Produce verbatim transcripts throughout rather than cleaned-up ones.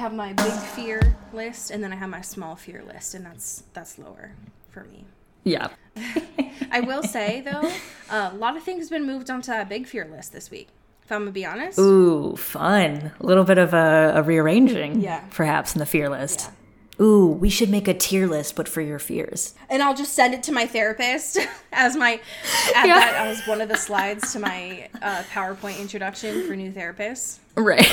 Have my big fear list, and then I have my small fear list, and that's that's lower for me. Yeah. I will say though, a lot of things have been moved onto that big fear list this week, if I'm gonna be honest. Ooh, fun. A little bit of a, a rearranging, yeah, perhaps, in the fear list. Yeah. Ooh, we should make a tier list, but for your fears. And I'll just send it to my therapist as my add yeah. that as one of the slides to my uh, PowerPoint introduction for new therapists. Right.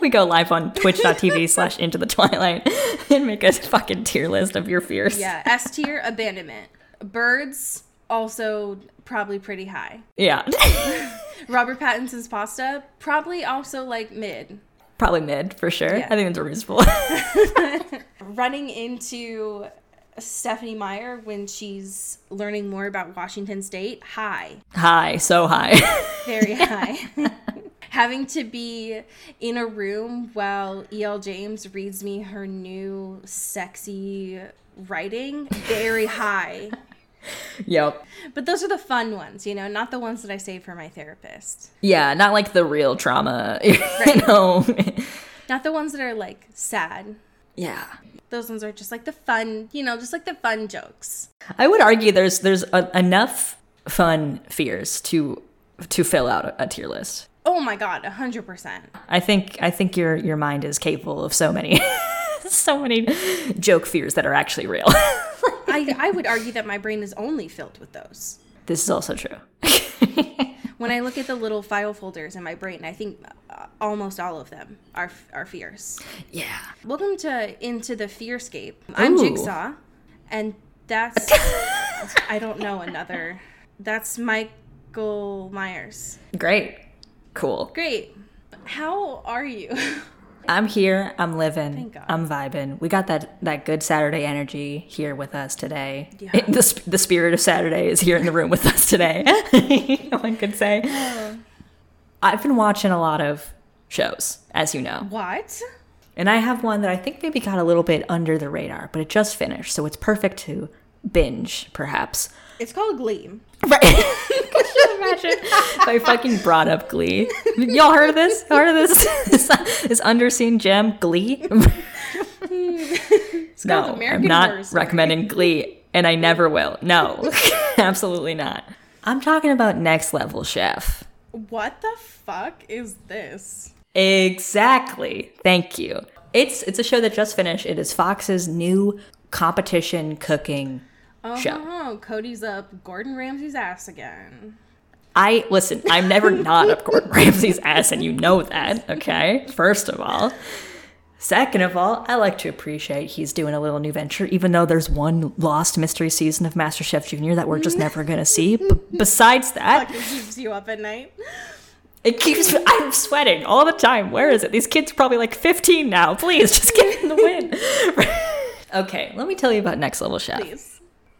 We go live on twitch.tv slash into the twilight and make a fucking tier list of your fears. Yeah. S tier, abandonment. Birds, also probably pretty high. Yeah. Robert Pattinson's pasta, probably also like mid. Probably mid, for sure. Yeah. I think that's reasonable. Running into Stephanie Meyer when she's learning more about Washington State, high. High. So high. Very high. Having to be in a room while E L. James reads me her new sexy writing, very high. Yep. But those are the fun ones, you know, not the ones that I save for my therapist. Yeah, not like the real trauma, right. You know. Not the ones that are like sad. Yeah. Those ones are just like the fun, you know, just like the fun jokes. I would argue there's there's a, enough fun fears to to fill out a, a tier list. Oh my God, one hundred percent. I think I think your your mind is capable of so many so many joke fears that are actually real. I I would argue that my brain is only filled with those. This is also true. When I look at the little file folders in my brain, I think almost all of them are are fears. Yeah. Welcome to Into the Fearscape. I'm Ooh. Jigsaw, and that's I don't know another. That's Michael Myers. Great. Cool. Great. How are you? I'm here. I'm living. Thank God. I'm vibing. We got that, that good Saturday energy here with us today. Yeah. It, the, the spirit of Saturday is here in the room with us today. One could say. Yeah. I've been watching a lot of shows, as you know. What? And I have one that I think maybe got a little bit under the radar, but it just finished, so it's perfect to binge, perhaps. It's called Glee. Right. Could you imagine if I fucking brought up Glee? Y'all heard of this? Heard of this? This, this underseen gem, Glee? It's no, I'm not recommending Glee, and I never will. No, absolutely not. I'm talking about Next Level Chef. What the fuck is this? Exactly. Thank you. It's it's a show that just finished. It is Fox's new competition cooking Oh, show. Cody's up Gordon Ramsay's ass again. I, listen, I'm never not up Gordon Ramsay's ass, and you know that, okay? First of all. Second of all, I like to appreciate he's doing a little new venture, even though there's one lost mystery season of MasterChef Junior that we're just never going to see. B- besides that. It keeps you up at night. It keeps, I'm sweating all the time. Where is it? These kids are probably like fifteen now. Please, just get in the wind. Okay, let me tell you about Next Level Chef. Please.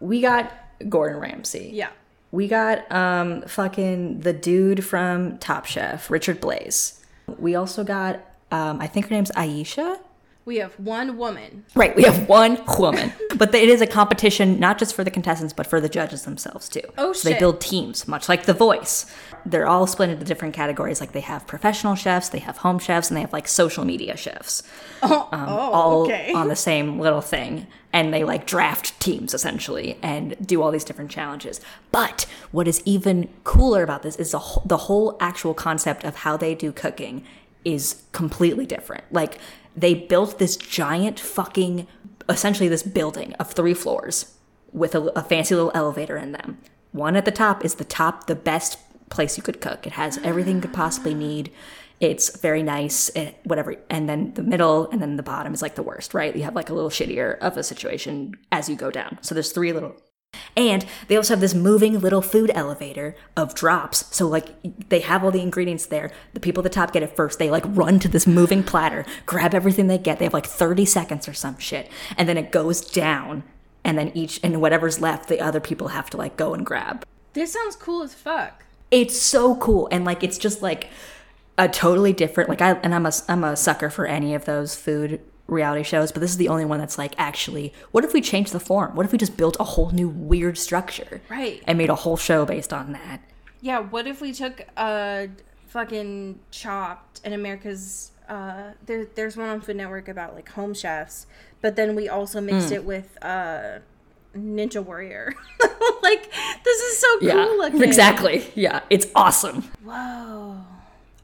We got Gordon Ramsay. Yeah. We got um, fucking the dude from Top Chef, Richard Blais. We also got, um, I think her name's Aisha. We have one woman. Right. We have one woman. But it is a competition, not just for the contestants, but for the judges themselves, too. Oh, shit. So they build teams, much like The Voice. They're all split into different categories. Like, they have professional chefs, they have home chefs, and they have, like, social media chefs. Oh, um, oh all okay. on the same little thing. And they, like, draft teams, essentially, and do all these different challenges. But what is even cooler about this is the whole, the whole actual concept of how they do cooking is completely different. Like, they built this giant fucking, essentially this building of three floors with a, a fancy little elevator in them. One at the top is the top, the best place you could cook. It has everything you could possibly need. It's very nice, it, whatever. And then the middle and then the bottom is like the worst, right? You have like a little shittier of a situation as you go down. So there's three little. And they also have this moving little food elevator of drops. So, like, they have all the ingredients there. The people at the top get it first. They, like, run to this moving platter, grab everything they get. They have, like, thirty seconds or some shit. And then it goes down. And then each, and whatever's left, the other people have to, like, go and grab. This sounds cool as fuck. It's so cool. And, like, it's just, like, a totally different, like, I, and I'm a, I'm a sucker for any of those food reality shows, but this is the only one that's like, actually, what if we changed the form? What if we just built a whole new weird structure? Right. And made a whole show based on that. Yeah, what if we took a fucking Chopped and America's, uh, there, there's one on Food Network about like home chefs, but then we also mixed mm. it with uh, Ninja Warrior. Like, this is so cool yeah, looking. Exactly. Yeah, it's awesome. Whoa.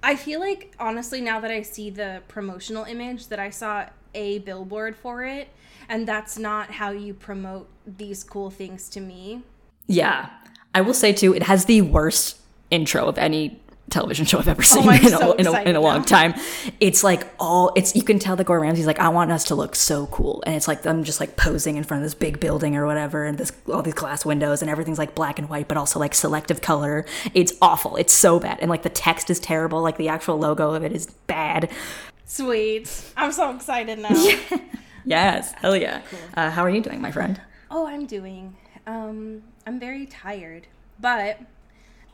I feel like, honestly, now that I see the promotional image, that I saw a billboard for it, and that's not how you promote these cool things to me. Yeah. I will say, too, it has the worst intro of any television show I've ever seen oh, in, a, so in, a, in a long now. time. It's like all, it's you can tell that Gordon Ramsay's like, I want us to look so cool. And it's like them just like posing in front of this big building or whatever, and this all these glass windows, and everything's like black and white, but also like selective color. It's awful. It's so bad. And like the text is terrible. Like the actual logo of it is bad. Sweet. I'm so excited now. Yeah. Yes. Hell yeah. Cool. Uh, how are you doing, my friend? Oh, I'm doing. Um, I'm very tired, but...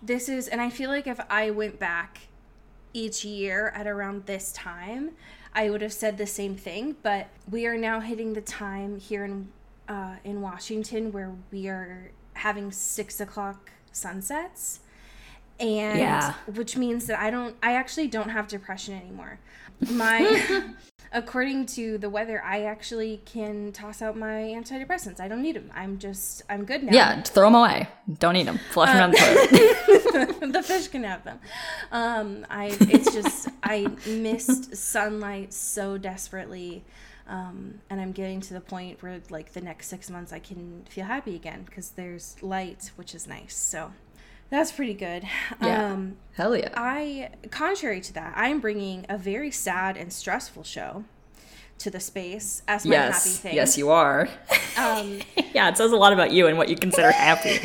This is, and I feel like if I went back each year at around this time, I would have said the same thing, but we are now hitting the time here in uh, in Washington where we are having six o'clock sunsets, and yeah. which means that I don't, I actually don't have depression anymore. My, according to the weather, I actually can toss out my antidepressants. I don't need them. I'm just, I'm good now. Yeah, throw them away. Don't eat them. Flush them uh, down the toilet. The fish can have them. Um, I, it's just, I missed sunlight so desperately. Um, and I'm getting to the point where like the next six months I can feel happy again because there's light, which is nice. So that's pretty good. Yeah. Um, Hell yeah. I, contrary to that, I am bringing a very sad and stressful show to the space as my yes. happy thing. Yes, you are. Um, yeah, it says a lot about you and what you consider happy.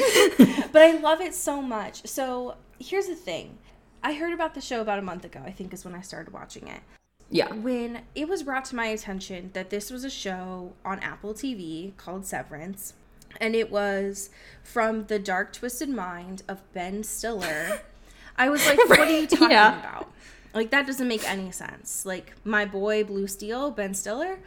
But I love it so much. So here's the thing. I heard about the show about a month ago, I think is when I started watching it. Yeah. When it was brought to my attention that this was a show on Apple T V called Severance. And it was from the dark, twisted mind of Ben Stiller. I was like, what are you talking yeah. about? Like, that doesn't make any sense. Like, my boy, Blue Steel, Ben Stiller.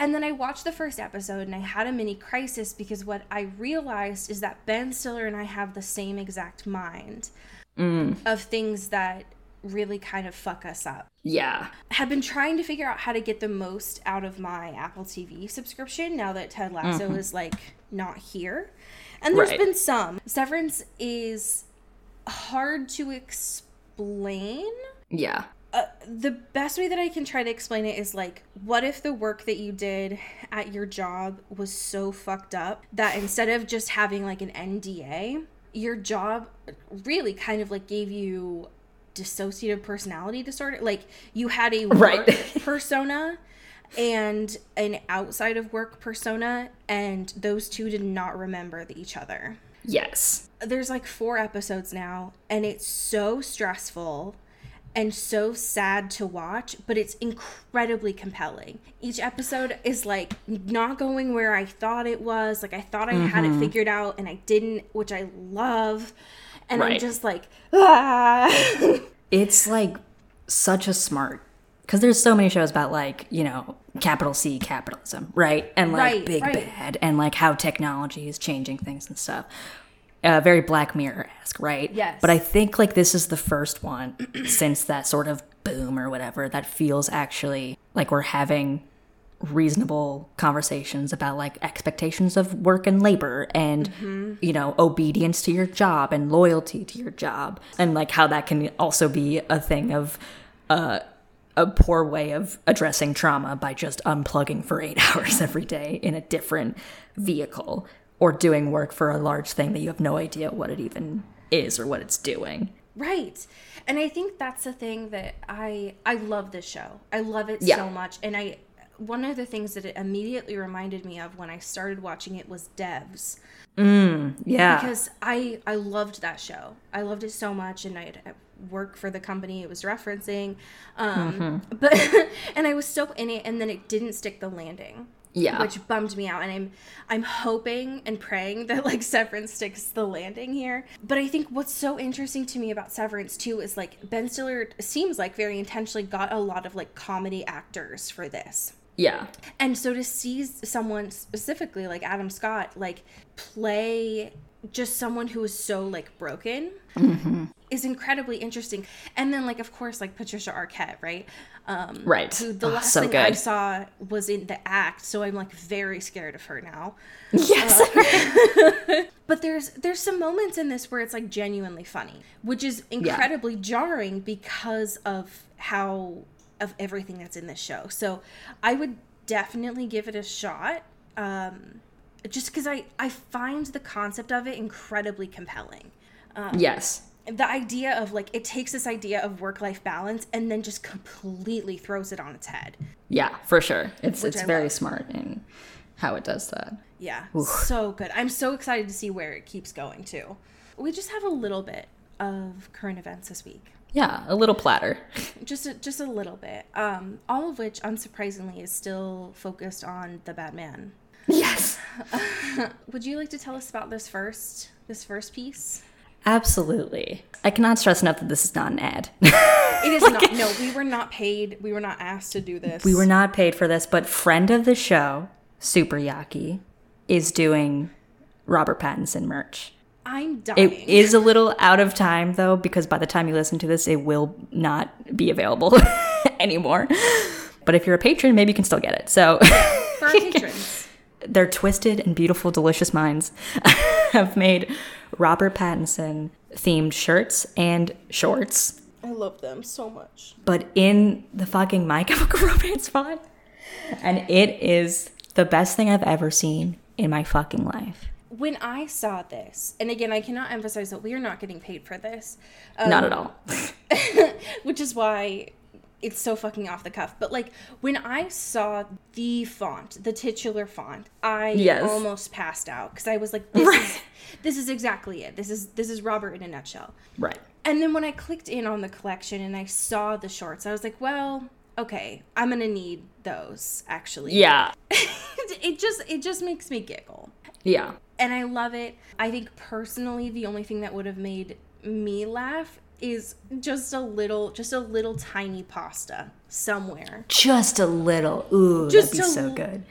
And then I watched the first episode, and I had a mini crisis because what I realized is that Ben Stiller and I have the same exact mind mm. of things that really kind of fuck us up. Yeah. Have been trying to figure out how to get the most out of my Apple T V subscription now that Ted Lasso mm-hmm. is like not here. And there's right. been some. Severance is hard to explain. Yeah. Uh, the best way that I can try to explain it is like, what if the work that you did at your job was so fucked up that instead of just having like an N D A, your job really kind of like gave you dissociative personality disorder, like you had a work right. persona and an outside of work persona, and those two did not remember each other. Yes. There's like four episodes now, and it's so stressful and so sad to watch, but it's incredibly compelling. Each episode is like not going where I thought it was. Like I thought I mm-hmm. had it figured out and I didn't, which I love. And right. I'm just like, ah. It's like such a smart, because there's so many shows about like, you know, capital C capitalism, right? And like right, big right. bad and like how technology is changing things and stuff. Uh, very Black Mirror-esque, right? Yes. But I think like this is the first one since that sort of boom or whatever that feels actually like we're having reasonable conversations about like expectations of work and labor and mm-hmm. you know, obedience to your job and loyalty to your job, and like how that can also be a thing of uh a poor way of addressing trauma by just unplugging for eight hours every day in a different vehicle or doing work for a large thing that you have no idea what it even is or what it's doing. Right. And I think that's the thing that I I love this show. I love it yeah. so much. And I one of the things that it immediately reminded me of when I started watching it was Devs. Mm, yeah. Because I, I loved that show. I loved it so much, and I'd work for the company it was referencing. Um, mm-hmm. But and I was so in it, and then it didn't stick the landing. Yeah. Which bummed me out. And I'm I'm hoping and praying that, like, Severance sticks the landing here. But I think what's so interesting to me about Severance, too, is, like, Ben Stiller seems like very intentionally got a lot of, like, comedy actors for this. Yeah. And so to see someone specifically like Adam Scott, like, play just someone who is so, like, broken mm-hmm. is incredibly interesting. And then, like, of course, like, Patricia Arquette, right? Um, right. Who the oh, last so thing good. I saw was in The Act, so I'm, like, very scared of her now. Yes. Uh, but there's there's some moments in this where it's, like, genuinely funny, which is incredibly yeah. jarring because of how of everything that's in this show. So I would definitely give it a shot. Um, just because I, I find the concept of it incredibly compelling. Um, yes. The idea of, like, it takes this idea of work-life balance and then just completely throws it on its head. Yeah, for sure. It's Which it's I very love. Smart in how it does that. Yeah, Oof. so good. I'm so excited to see where it keeps going, too. We just have a little bit of current events this week. Yeah, a little platter. Just a, just a little bit. Um, all of which, unsurprisingly, is still focused on the Batman. Yes. Would you like to tell us about this first, this first piece? Absolutely. I cannot stress enough that this is not an ad. It is like, not. No, we were not paid. We were not asked to do this. We were not paid for this, but friend of the show, Super Yaki, is doing Robert Pattinson merch. I'm dying. It is a little out of time, though, because by the time you listen to this, it will not be available anymore. But if you're a patron, maybe you can still get it. So for our patrons. Their twisted and beautiful, delicious minds have made Robert Pattinson-themed shirts and shorts. I love them so much. But in the fucking My Chemical Romance font. And it is the best thing I've ever seen in my fucking life. When I saw this, and again, I cannot emphasize that we are not getting paid for this. Um, not at all. Which is why it's so fucking off the cuff. But, like, when I saw the font, the titular font, I yes. almost passed out because I was like, this, right. is, this is exactly it. This is this is Robert in a nutshell. Right. And then when I clicked in on the collection and I saw the shorts, I was like, well, okay, I'm going to need those, actually. Yeah. It just it just makes me giggle. Yeah. And I love it. I think personally the only thing that would have made me laugh is just a little, just a little tiny pasta somewhere. Just a little. Ooh, just that'd be a, so good.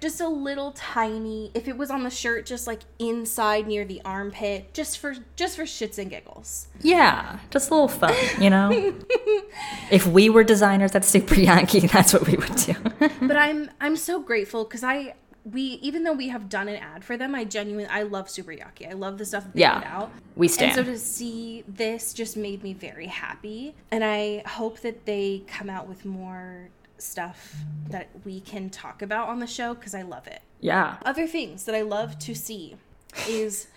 Just a little tiny. If it was on the shirt, just like inside near the armpit, just for just for shits and giggles. Yeah, just a little fun, you know. If we were designers, that's Super Yankee. That's what we would do. But I'm I'm so grateful because I. We, even though we have done an ad for them, I genuinely, I love Super Yaki. I love the stuff that they yeah, put out. We stand. And so to see this just made me very happy. And I hope that they come out with more stuff that we can talk about on the show because I love it. Yeah. Other things that I love to see is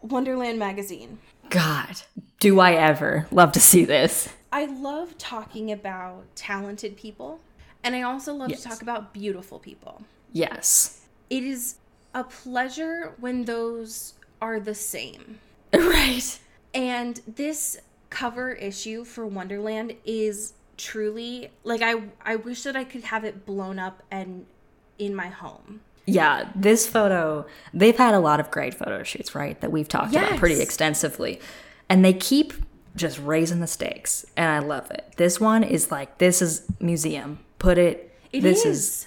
Wonderland Magazine. God, do I ever love to see this. I love talking about talented people. And I also love yes. to talk about beautiful people. Yes. It is a pleasure when those are the same. Right. And this cover issue for Wonderland is truly, like, I, I wish that I could have it blown up and in my home. Yeah, this photo, they've had a lot of great photo shoots, right, that we've talked yes. about pretty extensively. And they keep just raising the stakes, and I love it. This one is like, this is museum. Put it, it this is. is,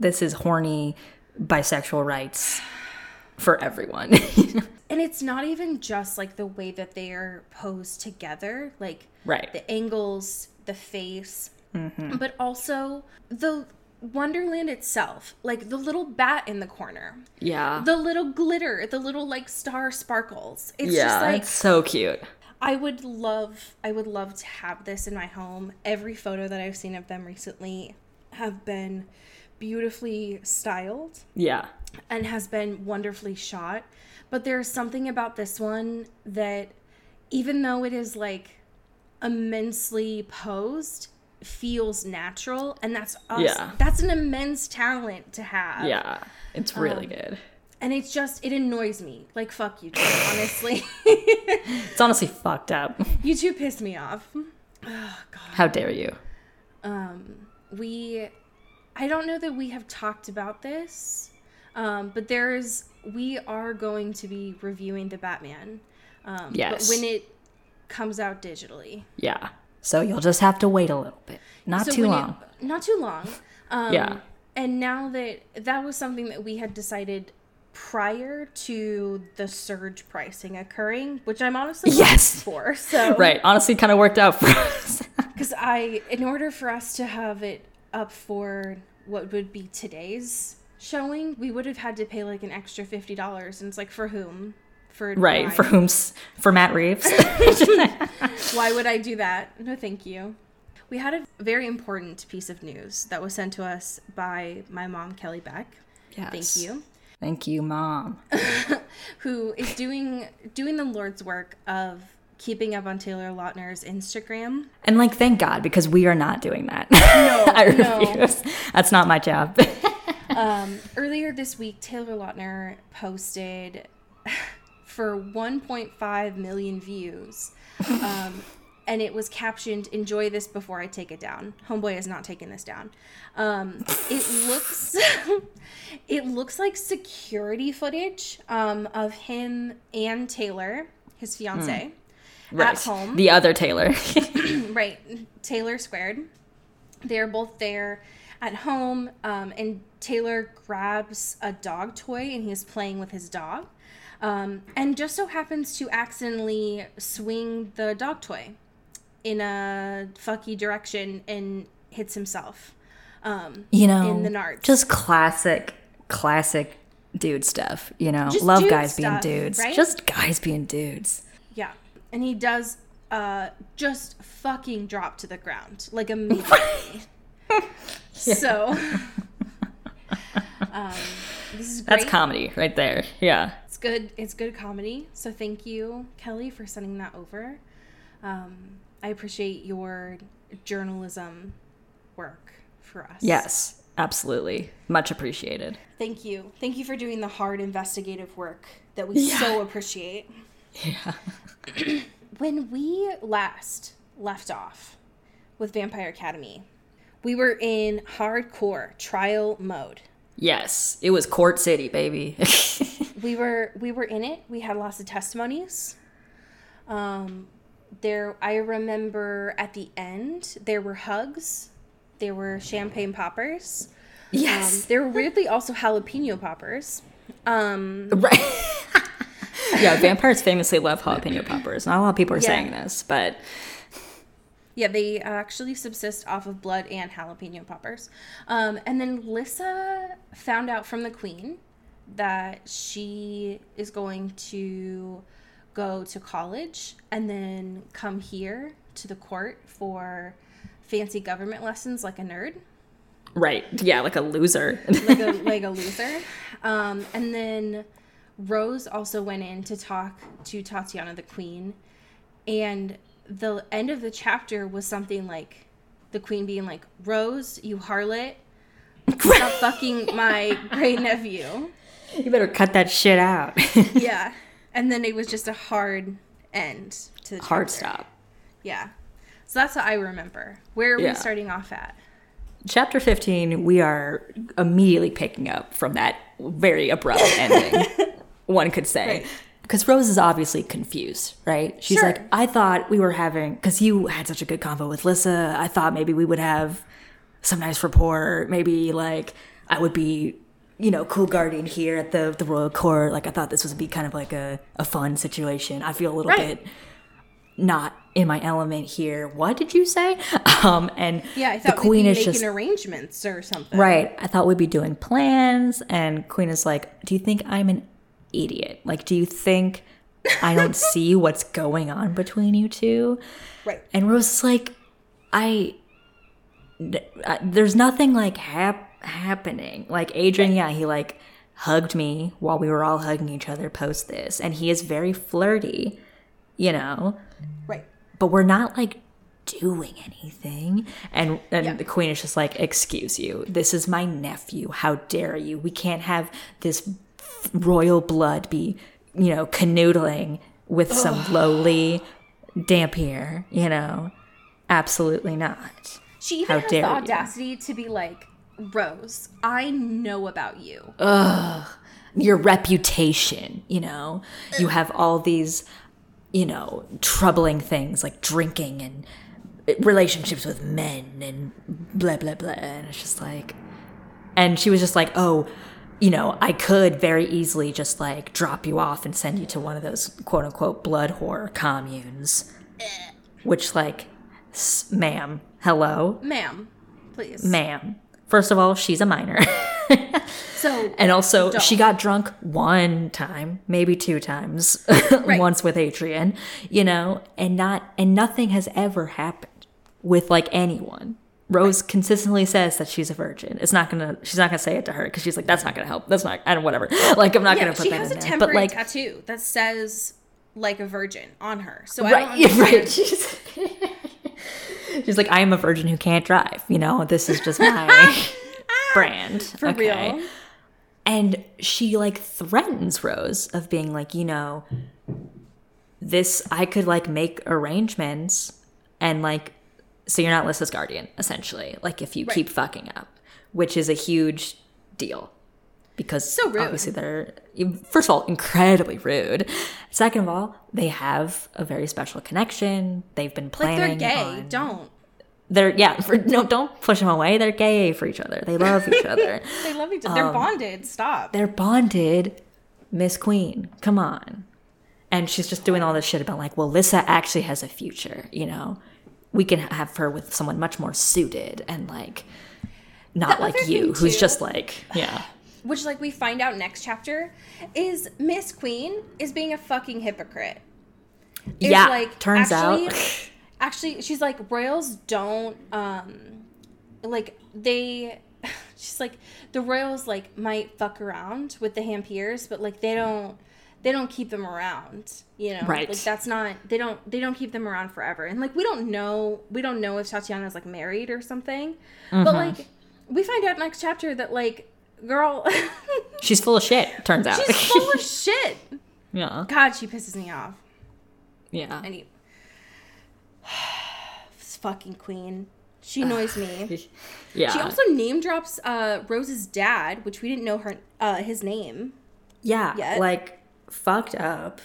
this is horny bisexual rights for everyone. And it's not even just like the way that they are posed together, like right. the angles, the face, mm-hmm. but also the Wonderland itself, like the little bat in the corner. Yeah. The little glitter, the little like star sparkles. It's yeah, just like it's so cute. I would love I would love to have this in my home. Every photo that I've seen of them recently have been beautifully styled, yeah, and has been wonderfully shot. But there's something about this one that, even though it is like immensely posed, feels natural, and that's awesome. Yeah. That's an immense talent to have. Yeah, it's really um, good. And it's just, it annoys me. Like, fuck you two, honestly. It's honestly fucked up. You two pissed me off. Oh, God. How dare you? Um, we, I don't know that we have talked about this, um, but there is, we are going to be reviewing The Batman. Um, yes. But when it comes out digitally. Yeah. So you'll just have to wait a little bit. Not so too long. It, not too long. Um, yeah. And now that, that was something that we had decided prior to the surge pricing occurring, which I'm honestly yes for. So right, honestly, kind of worked out for us because I, in order for us to have it up for what would be today's showing, we would have had to pay like an extra fifty dollars, and it's like for whom? For right why? For whom? For Matt Reeves? Why would I do that? No, thank you. We had a very important piece of news that was sent to us by my mom, Kelly Beck. Yes, thank you. Thank you, Mom. Who is doing doing the Lord's work of keeping up on Taylor Lautner's Instagram. And, like, thank God, because we are not doing that. No, I refuse. No. That's not my job. um, earlier this week, Taylor Lautner posted for one point five million views, um, and it was captioned, "Enjoy this before I take it down." Homeboy is not taking this down. Um, it looks... It looks like security footage um, of him and Taylor, his fiance, mm. right. at home. The other Taylor. Right. Taylor squared. They're both there at home, um, and Taylor grabs a dog toy, and he's playing with his dog, um, and just so happens to accidentally swing the dog toy in a fucky direction and hits himself. Um, you know, in the nards. Just classic, classic dude stuff, you know. Just love guys stuff, being dudes. Right? Just guys being dudes. Yeah. And he does uh, just fucking drop to the ground, like immediately. Yeah. So, um, this is great. That's comedy right there. Yeah. It's good. It's good comedy. So thank you, Kelly, for sending that over. Um, I appreciate your journalism work. For us. Yes, absolutely. Much appreciated. Thank you. Thank you for doing the hard investigative work that we yeah. so appreciate. Yeah. When we last left off with Vampire Academy, we were in hardcore trial mode. Yes, it was Court City, baby. we were we were in it. We had lots of testimonies. Um, there, I remember at the end there were hugs. There were champagne poppers. Yes. Um, there were weirdly also jalapeno poppers. Um, right. Yeah, vampires famously love jalapeno poppers. Not a lot of people are yeah. saying this, but... Yeah, they actually subsist off of blood and jalapeno poppers. Um, and then Lissa found out from the Queen that she is going to go to college and then come here to the court for... fancy government lessons like a nerd. Right. Yeah, like a loser. like, a, like a loser. Um, and then Rose also went in to talk to Tatiana the Queen. And the end of the chapter was something like the Queen being like, "Rose, you harlot, stop fucking my great nephew. You better cut that shit out." Yeah. And then it was just a hard end to the chapter. Hard stop. Yeah. So that's what I remember. Where are yeah. we starting off at? Chapter fifteen, we are immediately picking up from that very abrupt ending, one could say. Right. Because Rose is obviously confused, right? She's sure. like, I thought we were having, because you had such a good convo with Lissa, I thought maybe we would have some nice rapport. Maybe, like, I would be, you know, cool guardian here at the, the royal court. Like, I thought this would be kind of like a, a fun situation. I feel a little right. bit... not in my element here. What did you say? Um, and yeah, I thought the Queen we'd be is making just, arrangements or something. Right. I thought we'd be doing plans. And Queen is like, "Do you think I'm an idiot? Like, do you think I don't see what's going on between you two?" Right. And Rose is like, I, I there's nothing like hap- happening. Like Adrian, right. yeah, he like hugged me while we were all hugging each other post this. And he is very flirty. You know, right? But we're not like doing anything. And and yeah. the queen is just like, excuse you. This is my nephew. How dare you? We can't have this royal blood be, you know, canoodling with some Ugh. lowly Dhampir, you know. Absolutely not. She even How has the audacity you. to be like, Rose, I know about you. Ugh. Your reputation, you know. Ugh. You have all these, you know, troubling things like drinking and relationships with men and blah, blah, blah. And it's just like, and she was just like, oh, you know, I could very easily just like drop you off and send you to one of those quote unquote blood whore communes, Ugh. which like, ma'am, hello? Ma'am, please. Ma'am. First of all, she's a minor. so, And also, don't. she got drunk one time, maybe two times, right. once with Adrian, you know, and not and nothing has ever happened with, like, anyone. Rose right. consistently says that she's a virgin. It's not going to, she's not going to say it to her because she's like, that's not going to help. That's not, I don't, whatever. Like, I'm not yeah, going to put that in there. She has a temporary but, like, tattoo that says, like, a virgin on her. So right, I don't understand. Right, she's... She's like, I am a virgin who can't drive. You know, this is just my brand. For okay. real. And she, like, threatens Rose of being like, you know, this, I could, like, make arrangements and, like, so you're not Lissa's guardian, essentially. Like, if you right. keep fucking up, which is a huge deal. Because so rude. Obviously they're, first of all, incredibly rude. Second of all, they have a very special connection. They've been planning. Like they're gay. On, don't. They're yeah. For, no, don't push them away. They're gay for each other. They love each other. They love each other. Um, they're bonded. Stop. They're bonded. Miss Queen, come on. And she's just doing all this shit about like, well, Lissa actually has a future. You know, we can have her with someone much more suited and like, not like you, who's too. just like yeah. Which, like, we find out next chapter, is Miss Queen is being a fucking hypocrite. It's yeah, like, turns actually, out. Actually, she's like, royals don't, um, like, they, she's like, the royals, like, might fuck around with the Dhampirs, but, like, they don't, they don't keep them around, you know? Right. Like, that's not, they don't, they don't keep them around forever. And, like, we don't know, we don't know if Tatiana's, like, married or something. Mm-hmm. But, like, we find out next chapter that, like, girl. She's full of shit, turns out. She's full of shit. Yeah. God, she pisses me off. Yeah. And he... This fucking queen. She annoys me. Yeah. She also name drops uh, Rose's dad, which we didn't know her uh, his name. Yeah. Yet. Like, fucked up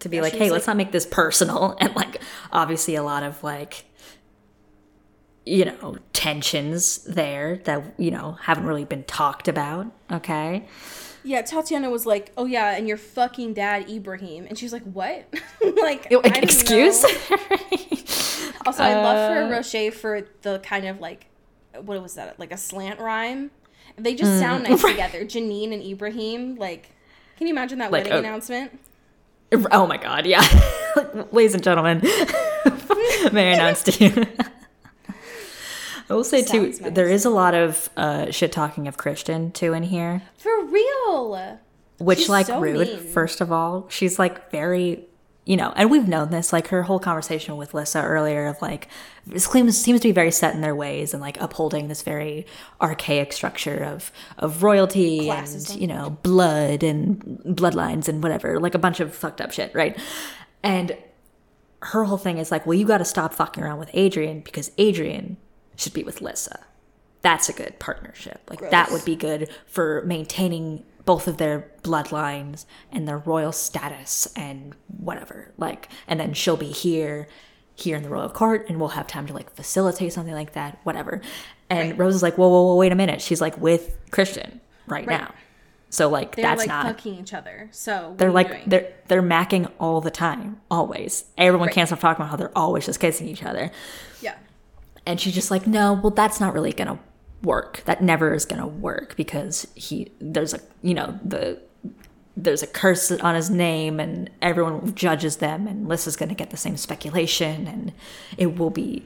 to be yeah, like, hey, like, let's not make this personal. And, like, obviously a lot of, like... you know, tensions there that, you know, haven't really been talked about, okay? Yeah, Tatiana was like, oh, yeah, and your fucking dad, Ibrahim. And she's like, what? like, it, like I excuse? Also, uh, I love for Roche for the kind of, like, what was that? Like a slant rhyme? They just sound mm, nice right. together. Janine and Ibrahim, like, can you imagine that like, wedding oh, announcement? Oh, my God, yeah. Ladies and gentlemen, may I announce to you... I will say, Sounds too, nice. There is a lot of uh, shit-talking of Christian, too, in here. For real! Which, she's like, so rude, mean. First of all. She's, like, very, you know, and we've known this, like, her whole conversation with Lissa earlier of, like, this claim seems to be very set in their ways and, like, upholding this very archaic structure of, of royalty Classism. And, you know, blood and bloodlines and whatever. Like, a bunch of fucked-up shit, right? And her whole thing is, like, well, you got to stop fucking around with Adrian because Adrian... should be with Lissa. That's a good partnership. Like Gross. That would be good for maintaining both of their bloodlines and their royal status and whatever. Like, and then she'll be here, here in the royal court, and we'll have time to like facilitate something like that, whatever. And right. Rose is like, whoa, whoa, whoa, wait a minute. She's like with Christian right, right. now. So like they're that's like not fucking each other. So they're like they're they're macking all the time, always. Everyone right. can't stop talking about how they're always just kissing each other. Yeah. And she's just like, no, well, that's not really going to work. That never is going to work because he, there's a, you know, the, there's a curse on his name and everyone judges them and Lissa's going to get the same speculation and it will be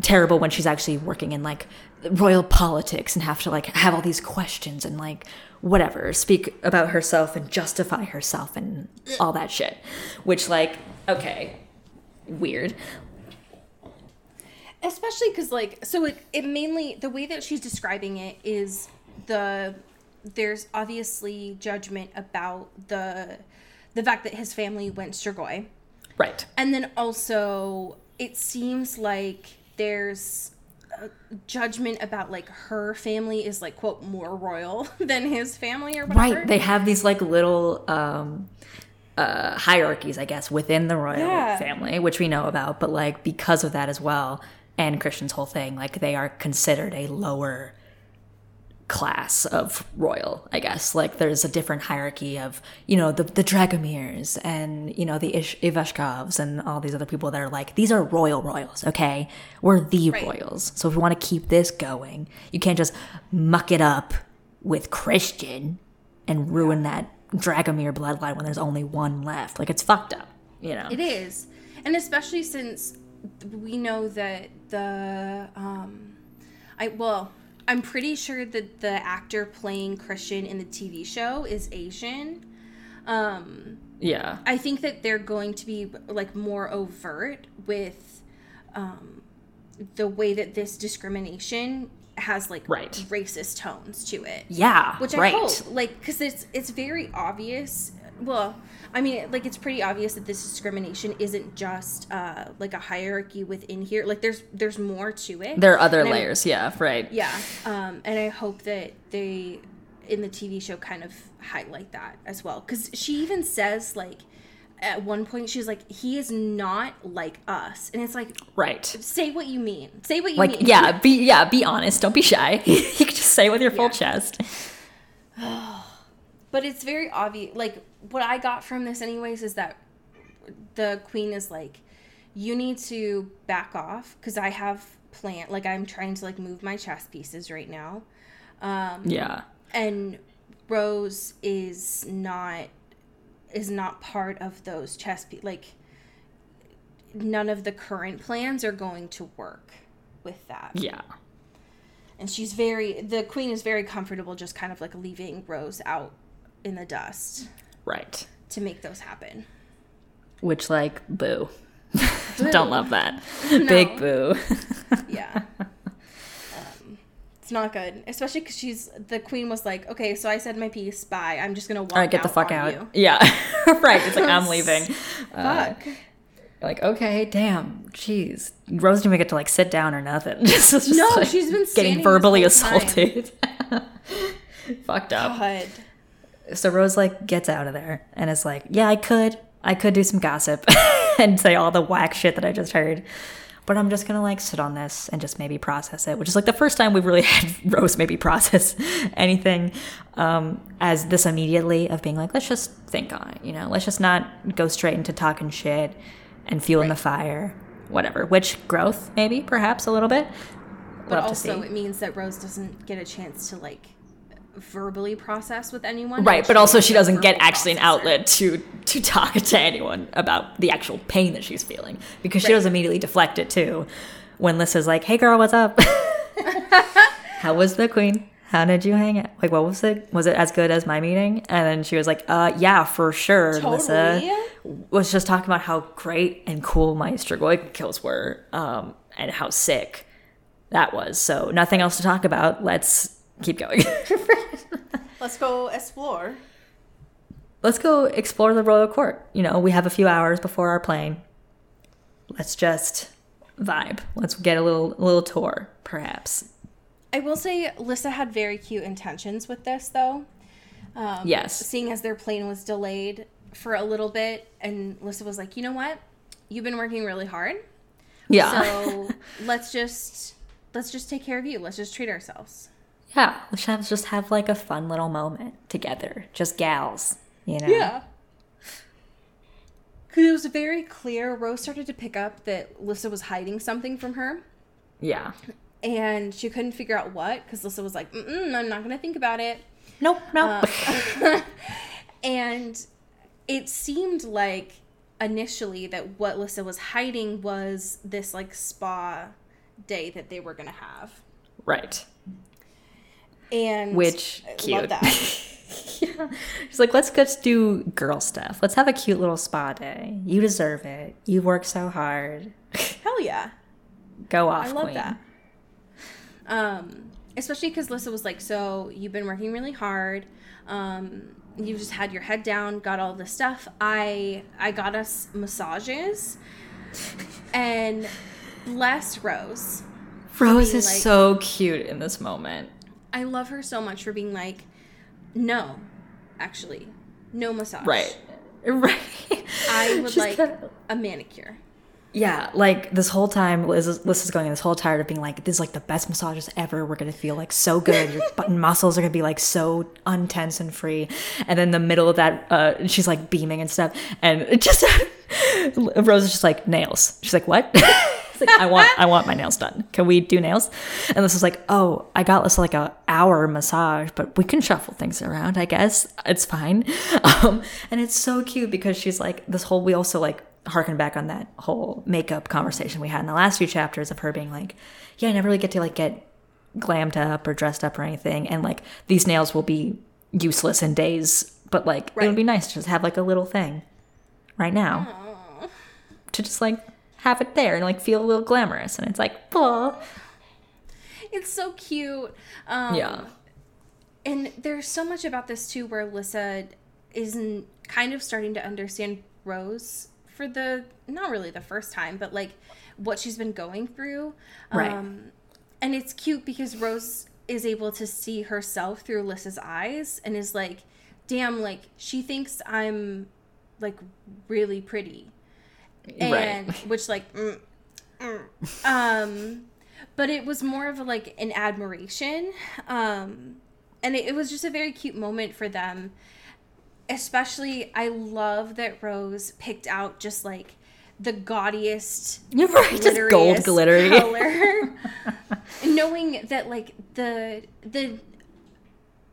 terrible when she's actually working in like royal politics and have to like have all these questions and like whatever, speak about herself and justify herself and all that shit, which like, okay, weird. Especially because, like, so it, it mainly, the way that she's describing it is the, there's obviously judgment about the, the fact that his family went Strigoi. Right. And then also, it seems like there's a judgment about, like, her family is, like, quote, more royal than his family or whatever. Right. They have these, like, little, um... Uh, hierarchies, I guess, within the royal yeah. family, which we know about, but like because of that as well, and Christian's whole thing, like they are considered a lower class of royal, I guess. Like there's a different hierarchy of, you know, the the Dragomirs and, you know, the Ish- Ivashkovs and all these other people that are like, these are royal royals, okay? We're the right. royals. So if we want to keep this going, you can't just muck it up with Christian and ruin yeah. that Dragomir bloodline when there's only one left. Like, it's fucked up, you know? It is. And especially since we know that the, um, I, well, I'm pretty sure that the actor playing Christian in the T V show is Asian. Um, yeah. I think that they're going to be, like, more overt with, um, the way that this discrimination has like right. racist tones to it. Yeah. Which I right. hope, like, because it's it's very obvious. Well, I mean, like, it's pretty obvious that this discrimination isn't just uh like a hierarchy within here. Like there's there's more to it. There are other and layers, I, yeah, right. Yeah. Um and I hope that they in the T V show kind of highlight that as well, cuz she even says, like, at one point she was like, he is not like us, and it's like, right, say what you mean, say what you like, mean. yeah be yeah be honest, don't be shy. You can just say with your full yeah. chest. But it's very obvious, like, what I got from this anyways is that the queen is like, you need to back off because I have plant, like, I'm trying to, like, move my chess pieces right now. Um yeah and Rose is not is not part of those chess pieces. Like, none of the current plans are going to work with that. Yeah. And she's very, the queen is very comfortable just kind of, like, leaving Rose out in the dust. Right. To make those happen. Which, like, boo. boo. Don't love that. No. Big boo. Yeah. It's not good, especially because she's the queen was like, okay, so I said my piece, bye, I'm just gonna walk. All right, get out the fuck out. You. Yeah, right. It's like, I'm leaving. Fuck. Uh, like, okay, damn, jeez. Rose didn't even get to, like, sit down or nothing. just, just, no, like, she's been getting verbally assaulted. Fucked up. God. So Rose, like, gets out of there and is like, yeah, I could, I could do some gossip and say all the whack shit that I just heard. But I'm just going to, like, sit on this and just maybe process it, which is, like, the first time we've really had Rose maybe process anything um, as this immediately of being like, let's just think on it, you know? Let's just not go straight into talking shit and fueling right. the fire, whatever. Which, growth, maybe, perhaps, a little bit. We'll but also it means that Rose doesn't get a chance to, like, verbally process with anyone. Right, but also she doesn't get actually an outlet to to talk to anyone about the actual pain that she's feeling, because she right. does immediately deflect it too when Lissa's like, hey girl, what's up? How was the queen? How did you hang out? Like, what was it? Was it as good as my meeting? And then she was like, uh, yeah, for sure. Totally. Lissa was just talking about how great and cool my Strigoi kills were, um, and how sick that was. So nothing else to talk about. Let's keep going. Let's go explore. Let's go explore the royal court. You know, we have a few hours before our plane. Let's just vibe. Let's get a little a little tour, perhaps. I will say Lissa had very cute intentions with this, though. Um, yes. Seeing as their plane was delayed for a little bit, and Lissa was like, you know what? You've been working really hard. Yeah. So let's just let's just take care of you. Let's just treat ourselves. Yeah, let's have, just have, like, a fun little moment together. Just gals, you know? Yeah. Because it was very clear. Rose started to pick up that Lissa was hiding something from her. Yeah. And she couldn't figure out what, because Lissa was like, mm-mm, I'm not going to think about it. Nope, nope. Uh, and it seemed like, initially, that what Lissa was hiding was this, like, spa day that they were going to have. Right. And which cute. Love that. Yeah. She's like, let's just do girl stuff. Let's have a cute little spa day. You deserve it. You work so hard. Hell yeah. Go off, I love queen. That. Um, especially because Lissa was like, so you've been working really hard. Um, you've just had your head down, got all this stuff. I I got us massages. And bless Rose. Rose is like, so cute in this moment. I love her so much for being like, no, actually, no massage. Right. Right. I would She's like that... a manicure. Yeah, like this whole time, Liz is, Liz is going this whole tired of being like, this is like the best massages ever. We're going to feel like so good. Your button muscles are going to be like so untense and free. And then the middle of that, uh, she's like beaming and stuff. And it just, Rose is just like, nails. She's like, what? She's like, I want I want my nails done. Can we do nails? And Liz is like, oh, I got this like a hour massage, but we can shuffle things around, I guess. It's fine. Um, and it's so cute because she's like, this whole, we also like, harken back on that whole makeup conversation we had in the last few chapters of her being like, yeah, I never really get to like get glammed up or dressed up or anything, and like these nails will be useless in days, but like right. It would be nice to just have like a little thing right now. Aww. To just like have it there and like feel a little glamorous, and it's like, oh, it's so cute. Um yeah, and there's so much about this too where Lissa isn't kind of starting to understand Rose for the, not really the first time, but like what she's been going through. Right. Um, and it's cute because Rose is able to see herself through Lissa's eyes and is like, damn, like she thinks I'm like really pretty. And right. Which like, mm, mm. um, but it was more of a, like an admiration. Um, and it, it was just a very cute moment for them. Especially, I love that Rose picked out just like the gaudiest, right, just gold glittery color, knowing that like the the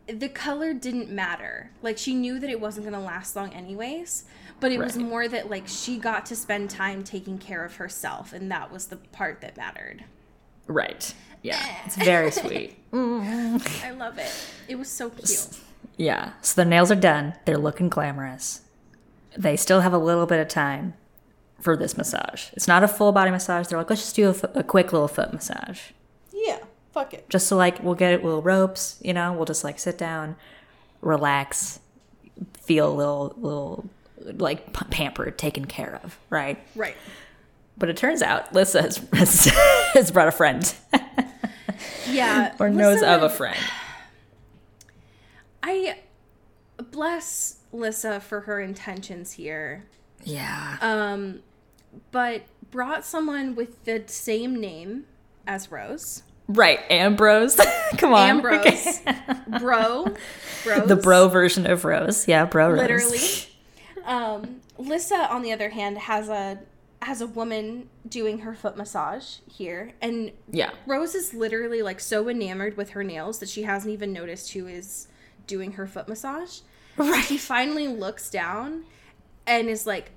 the color didn't matter. Like she knew that it wasn't going to last long anyways, but it right. was more that like she got to spend time taking care of herself, and that was the part that mattered. Right. Yeah. It's very sweet. Mm. I love it. It was so cute. Yeah, so their nails are done. They're looking glamorous. They still have a little bit of time for this massage. It's not a full body massage. They're like, let's just do a, f- a quick little foot massage. Yeah, fuck it. Just so like we'll get little ropes, you know. We'll just like sit down, relax, feel a little, little like pampered, taken care of, right? Right. But it turns out Lissa has, has, has brought a friend. Yeah. Or knows Lissa of a friend. I bless Lissa for her intentions here. Yeah. Um, but brought someone with the same name as Rose. Right. Ambrose. Come on. Ambrose. Okay. Bro. Rose. The bro version of Rose. Yeah, bro Rose. Literally. Um, Lissa, on the other hand, has a has a woman doing her foot massage here. And yeah. Rose is literally like so enamored with her nails that she hasn't even noticed who is doing her foot massage. Right. She finally looks down and is like,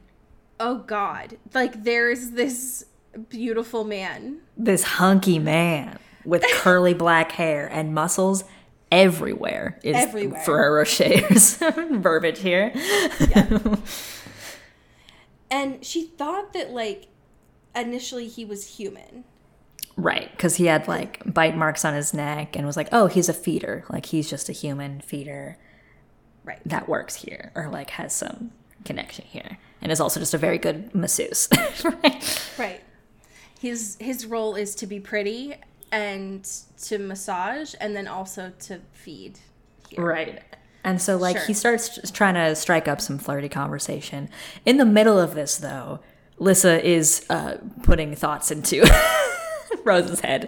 oh God, like there's this beautiful man. This hunky man with curly black hair and muscles everywhere is everywhere. Ferrero Rocher's verbiage here. Yeah. And she thought that like initially he was human. Right, because he had, like, bite marks on his neck and was like, oh, he's a feeder. Like, he's just a human feeder. Right. That works here or, like, has some connection here and is also just a very good masseuse. Right. Right. His, his role is to be pretty and to massage and then also to feed here. Right. And so, like, sure. He starts trying to strike up some flirty conversation. In the middle of this, though, Lissa is uh, putting thoughts into... Rose's head.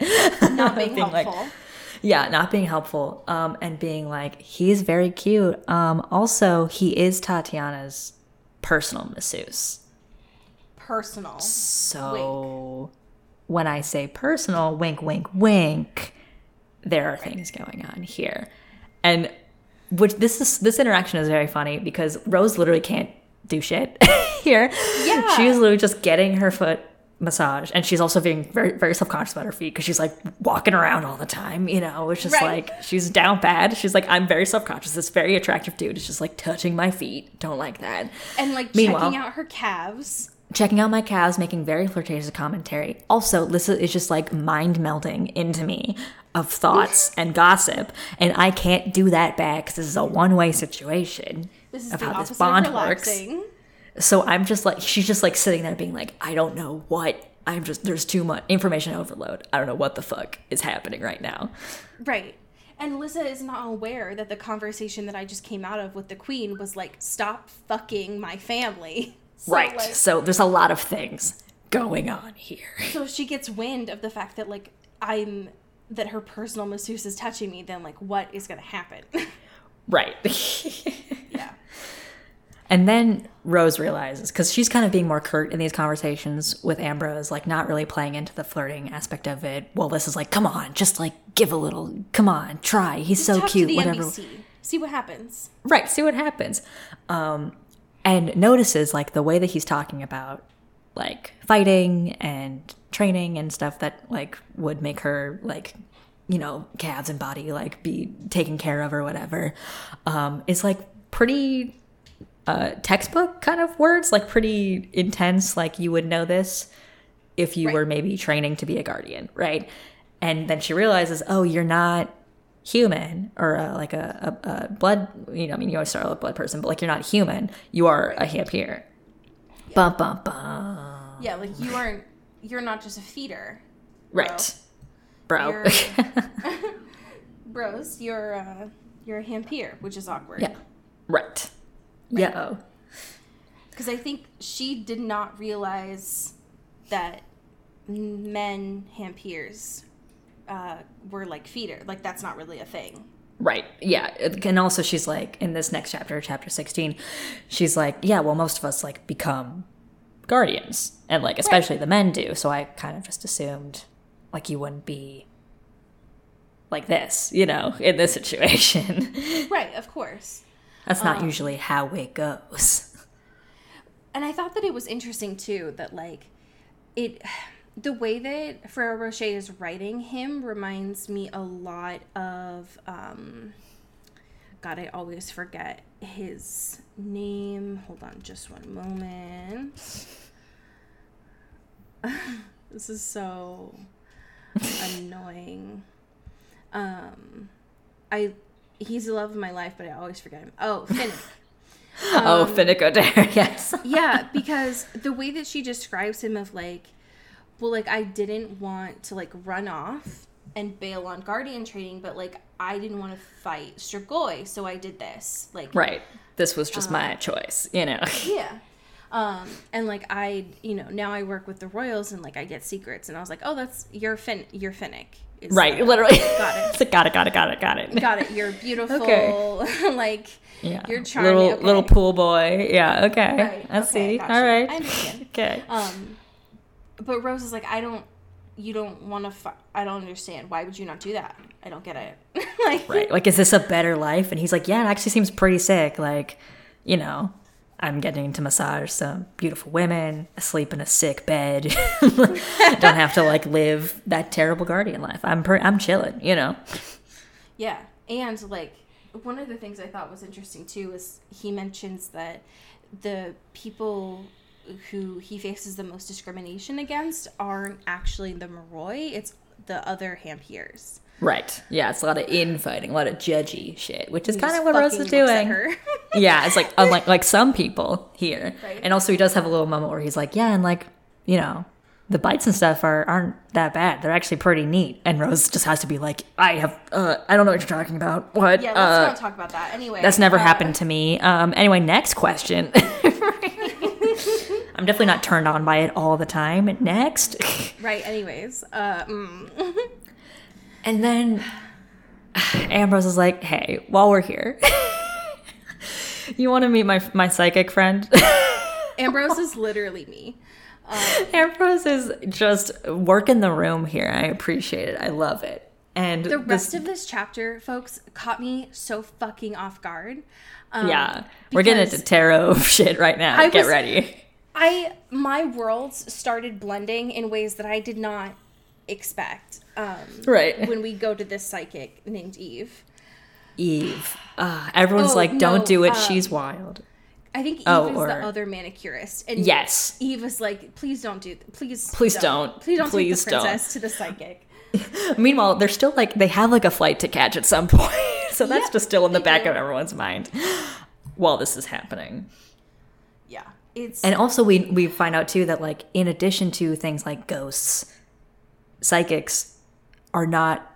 Not being, being helpful. Like, yeah, not being helpful. Um, and being like, he's very cute. Um, also, he is Tatiana's personal masseuse. Personal. So wink. When I say personal, wink, wink, wink, there are right. things going on here. And which this is this interaction is very funny because Rose literally can't do shit here. Yeah. She's literally just getting her foot massage, and she's also being very, very self-conscious about her feet because she's like walking around all the time, you know. It's just right. like she's down bad. She's like, I'm very self-conscious. This very attractive dude is just like touching my feet. Don't like that. And like meanwhile, checking out her calves. checking out my calves, making very flirtatious commentary. Also, Lissa is just like mind melding into me of thoughts and gossip, and I can't do that back because this is a one-way situation of how this bond works. So I'm just like, she's just like sitting there being like, I don't know what, I'm just, there's too much information overload. I don't know what the fuck is happening right now. Right. And Lissa is not aware that the conversation that I just came out of with the queen was like, stop fucking my family. So, right. Like, so there's a lot of things going on here. So if she gets wind of the fact that like I'm, that her personal masseuse is touching me, then like what is going to happen? Right. Yeah. And then Rose realizes, because she's kind of being more curt in these conversations with Ambrose, like not really playing into the flirting aspect of it. Well, this is like, come on, just like give a little, come on, try. He's just so talk cute, to the whatever. N B C. See what happens. Right, see what happens. Um, and notices like the way that he's talking about like fighting and training and stuff that like would make her like, you know, calves and body like be taken care of or whatever. Um, is like pretty. Uh, textbook kind of words, like pretty intense, like you would know this if you right. were maybe training to be a guardian, right? And then she realizes, oh, you're not human or uh, like a, a, a blood, you know, I mean, you always start with a blood person, but like you're not human, you are a Dhampir. Yeah. Bum, bum, bum. Yeah, like you aren't, you're not just a feeder. Bro. Right. Bro. You're, bros, you're, uh, you're a Dhampir, which is awkward. Yeah. Right. Right. Yeah. Because I think she did not realize that men Dhampirs uh, were like feeder. Like that's not really a thing. Right. Yeah. And also she's like in this next chapter, chapter sixteen, she's like, yeah, well, most of us like become guardians and like especially right. the men do. So I kind of just assumed like you wouldn't be like this, you know, in this situation. Right. Of course. That's not um, usually how it goes. And I thought that it was interesting, too, that, like, it, the way that Ferrero Rocher is writing him reminds me a lot of, um, God, I always forget his name. Hold on just one moment. This is so annoying. Um, I... He's the love of my life, but I always forget him. Oh, Finnick. Um, oh, Finnick O'Dare, yes. Yeah, because the way that she describes him of like, well, like I didn't want to like run off and bail on guardian training, but like I didn't want to fight Strigoi, so I did this. Like, right. This was just um, my choice, you know. Yeah. Um, and like I, you know, now I work with the royals and like I get secrets, and I was like, oh, that's you're Fin, you're Finnick. Is right, that. Literally. Got it. got it, got it, got it, got it. Got it. You're beautiful. Okay. Like, yeah. You're charming. Little, okay. Little pool boy. Yeah, okay. Right. I okay, see. Gotcha. All right. I understand. Okay. Um, but Rose is like, I don't, you don't want to, fu- I don't understand. Why would you not do that? I don't get it. Like, right. Like, is this a better life? And he's like, yeah, it actually seems pretty sick. Like, you know, I'm getting to massage some beautiful women, sleep in a sick bed, don't have to like live that terrible guardian life. I'm per- I'm chilling, you know. Yeah, and like one of the things I thought was interesting too is he mentions that the people who he faces the most discrimination against aren't actually the Moroi; it's the other Dhampirs. Right. Yeah, it's a lot of infighting, a lot of judgy shit, which is kind of what Rose is doing. Yeah, it's like unlike like some people here. Right. And also he does have a little moment where he's like, yeah, and like, you know, the bites and stuff are, aren't that bad. They're actually pretty neat. And Rose just has to be like, I have, uh, I don't know what you're talking about. What? Yeah, let's uh, not talk about that. Anyway. That's never uh, happened to me. Um, anyway, next question. I'm definitely not turned on by it all the time. Next. Right, anyways. Uh, mm. And then Ambrose is like, hey, while we're here, you want to meet my my psychic friend? Ambrose is literally me. Um, Ambrose is just working the room here. I appreciate it. I love it. And the rest this, of this chapter, folks, caught me so fucking off guard. Um, yeah. We're getting into tarot shit right now. I Get was, ready. I My worlds started blending in ways that I did not expect. Um, right. When we go to this psychic named Eve. Eve. Uh, everyone's oh, like, don't no, do it. Um, She's wild. I think Eve oh, is or... the other manicurist. And yes. Eve was like, please don't do th- Please Please don't. don't. Please don't please take the princess don't. to the psychic. Meanwhile, they're still like, they have like a flight to catch at some point. So that's yeah, just still in the back do. of everyone's mind while this is happening. Yeah. It's... And also we we find out too that like in addition to things like ghosts, psychics are not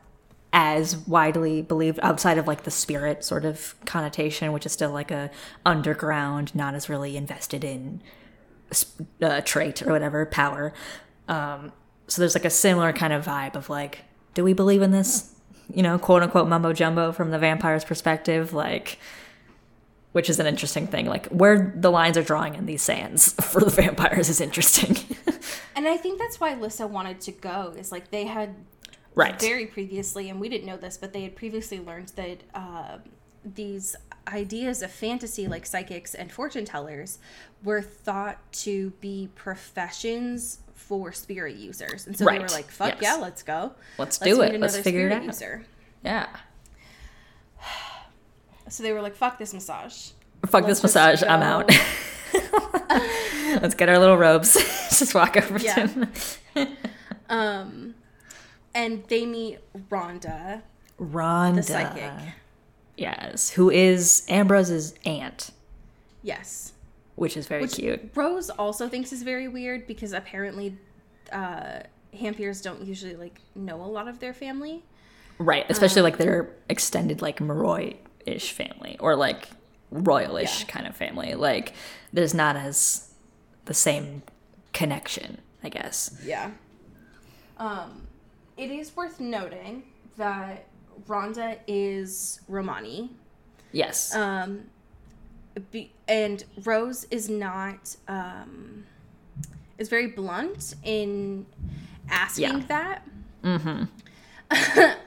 as widely believed outside of like the spirit sort of connotation, which is still like a underground, not as really invested in uh, trait or whatever, power. Um, so there's like a similar kind of vibe of like, do we believe in this, you know, quote unquote mumbo jumbo from the vampire's perspective, like, which is an interesting thing. Like where the lines are drawing in these sands for the vampires is interesting. And I think that's why Lissa wanted to go, is like they had... Right. Very previously, and we didn't know this, but they had previously learned that uh, these ideas of fantasy, like psychics and fortune tellers, were thought to be professions for spirit users. And so right. they were like, fuck yes. yeah, let's go. Let's, let's do it. Let's figure it out. User. Yeah. So they were like, fuck this massage. Fuck let's this massage. Go. I'm out. Let's get our little robes. Just walk over yeah. to them. um... And they meet Rhonda. Rhonda. The psychic. Yes. Who is Ambrose's aunt. Yes. Which is very Which cute. Rose also thinks is very weird because apparently uh, Hampiers don't usually, like, know a lot of their family. Right. Especially, um, like, their extended, like, Moroi-ish family. Or, like, royal-ish yeah. kind of family. Like, there's not as the same connection, I guess. Yeah. Um... It is worth noting that Rhonda is Romani. Yes. Um, be, and Rose is not, um, is very blunt in asking yeah. that. Mm-hmm.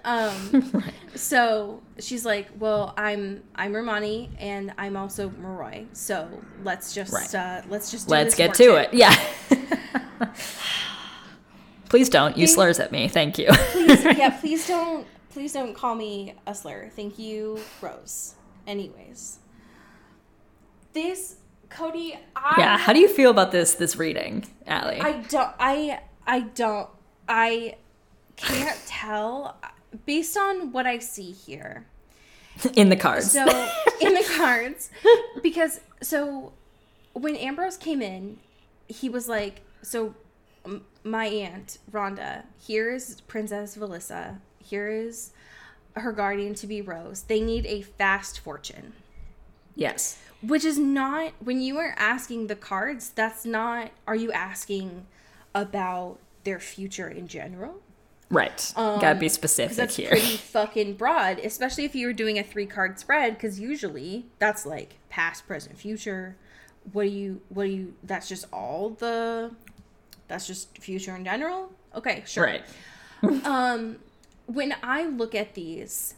um, right. So she's like, well, I'm, I'm Romani and I'm also Moroi. So let's just, right. uh, let's just do let's this get to it. Yeah. Please don't. You slurs at me. Thank you. Please, yeah, please don't. Please don't call me a slur. Thank you, Rose. Anyways, this Cody. I, yeah. How do you feel about this? This reading, Allie? I don't. I. I don't. I can't tell based on what I see here. In the cards. So in the cards, because so when Ambrose came in, he was like so. My aunt, Rhonda, here is Princess Velissa. Here is her guardian to be Rose. They need a fast fortune. Yes. Which is not, when you are asking the cards, that's not, are you asking about their future in general? Right. Um, Gotta be specific that's here. Pretty fucking broad, especially if you were doing a three-card spread, because usually that's like past, present, future. What do you, what do you, that's just all the... That's just future in general? Okay, sure. Right. um, when I look at these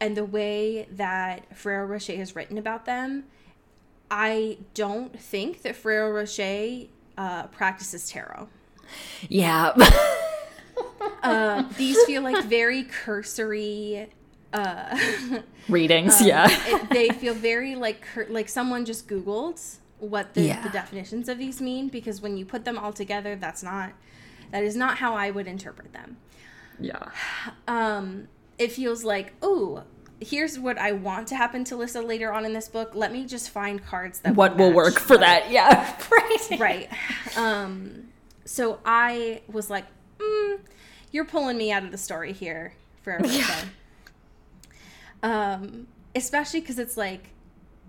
and the way that Ferrero-Rocher has written about them, I don't think that Ferrero-Rocher uh, practices tarot. Yeah. uh, these feel like very cursory... Uh, readings, um, yeah. it, they feel very like cur- like someone just Googled... what the, yeah. the definitions of these mean, because when you put them all together, that's not, that is not how I would interpret them. Yeah. Um, it feels like, oh, here's what I want to happen to Lissa later on in this book. Let me just find cards that what will, will work for that. Yeah. Right. Right. Um, so I was like, mm, you're pulling me out of the story here for everything. Yeah. Um, especially because it's like,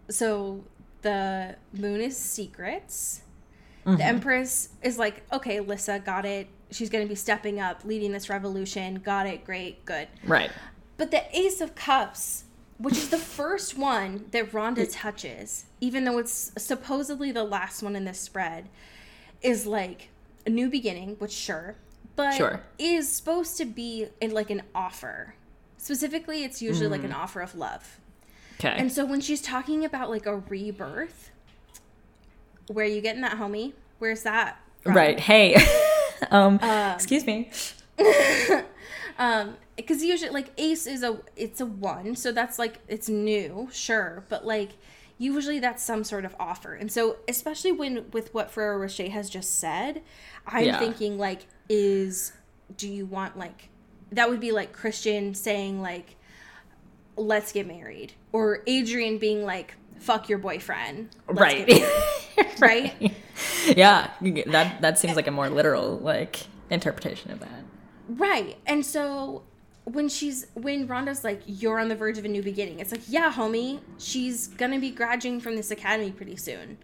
so the moon is secrets. Mm-hmm. The Empress is like, okay, Lissa, got it. She's going to be stepping up, leading this revolution. Got it. Great. Good. Right. But the Ace of Cups, which is the first one that Rhonda touches, even though it's supposedly the last one in this spread, is like a new beginning, which sure, but sure. is supposed to be in like an offer. Specifically, it's usually mm. like an offer of love. Okay. And so when she's talking about, like, a rebirth, where are you getting that, homie? Where's that from? Right. Hey. um, um, excuse me. um, because usually, like, ace is a, it's a one, so that's, like, it's new, sure. But, like, usually that's some sort of offer. And so, especially when with what Ferrero Rocher has just said, I'm yeah. thinking, like, is, do you want, like, that would be like Christian saying, like, let's get married. Or Adrian being like, fuck your boyfriend. Let's right. get married. right. right? Yeah. That, that seems like a more literal, like, interpretation of that. Right. And so... When she's, when Rhonda's like, you're on the verge of a new beginning, it's like, yeah, homie, she's going to be graduating from this academy pretty soon.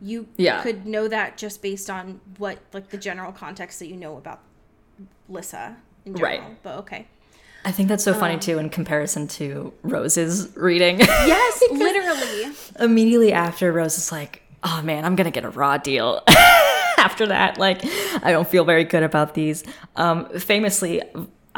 You yeah. could know that just based on what, like, the general context that you know about Lissa in general. Right. But okay. I think that's so funny, um, too, in comparison to Rose's reading. Yes, literally. Immediately after, Rose is like, oh, man, I'm going to get a raw deal. After that, like, I don't feel very good about these. Um, famously...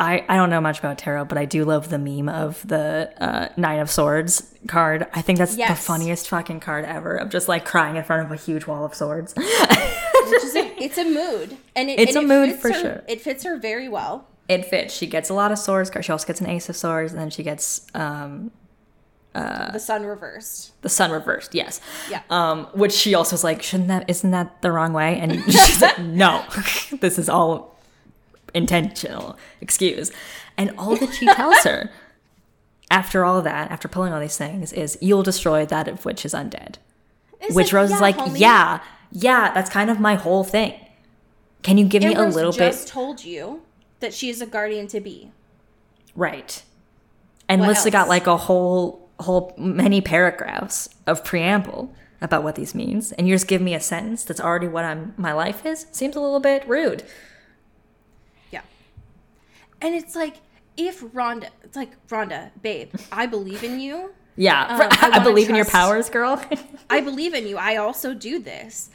I, I don't know much about tarot, but I do love the meme of the uh, Nine of Swords card. I think that's yes. the funniest fucking card ever, of just, like, crying in front of a huge wall of swords. Which is a, it's a mood. and it, It's and a it mood for her, sure. It fits her very well. It fits. She gets a lot of swords. She also gets an ace of swords, and then she gets... Um, uh, the sun reversed. The sun reversed, yes. Yeah. Um, which she also is like, shouldn't that, isn't that the wrong way? And she's like, no, this is all... intentional excuse. And all that she tells her after all that, after pulling all these things, is you'll destroy that of which is undead. It's which like, Rose yeah, is like homie. yeah yeah that's kind of my whole thing. Can you give and me Rose a little just bit just told you that she is a guardian to be right. And what Lissa else? Got like a whole whole many paragraphs of preamble about what these means, and you just give me a sentence that's already what I'm my life is. Seems a little bit rude. And it's like, if Rhonda, it's like, Rhonda, babe, I believe in you. Yeah. Um, I, I believe trust. in your powers, girl. I believe in you. I also do this.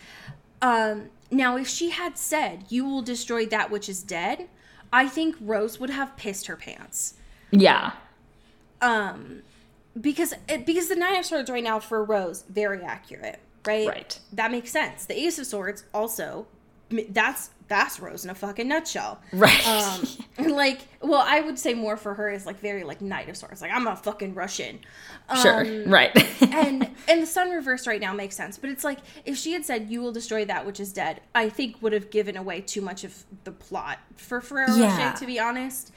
Um, now, if she had said, you will destroy that which is dead, I think Rose would have pissed her pants. Yeah. Um, because because the Nine of Swords right now for Rose, very accurate, right? Right. That makes sense. The Ace of Swords also, that's... That's Rose in a fucking nutshell. Right. Um, like, well, I would say more for her is like very like Knight of Swords. Like, I'm a fucking Russian. Um, sure. Right. and and the sun reversed right now makes sense. But it's like, if she had said, you will destroy that which is dead, I think would have given away too much of the plot for Ferrero yeah. Rocher, to be honest.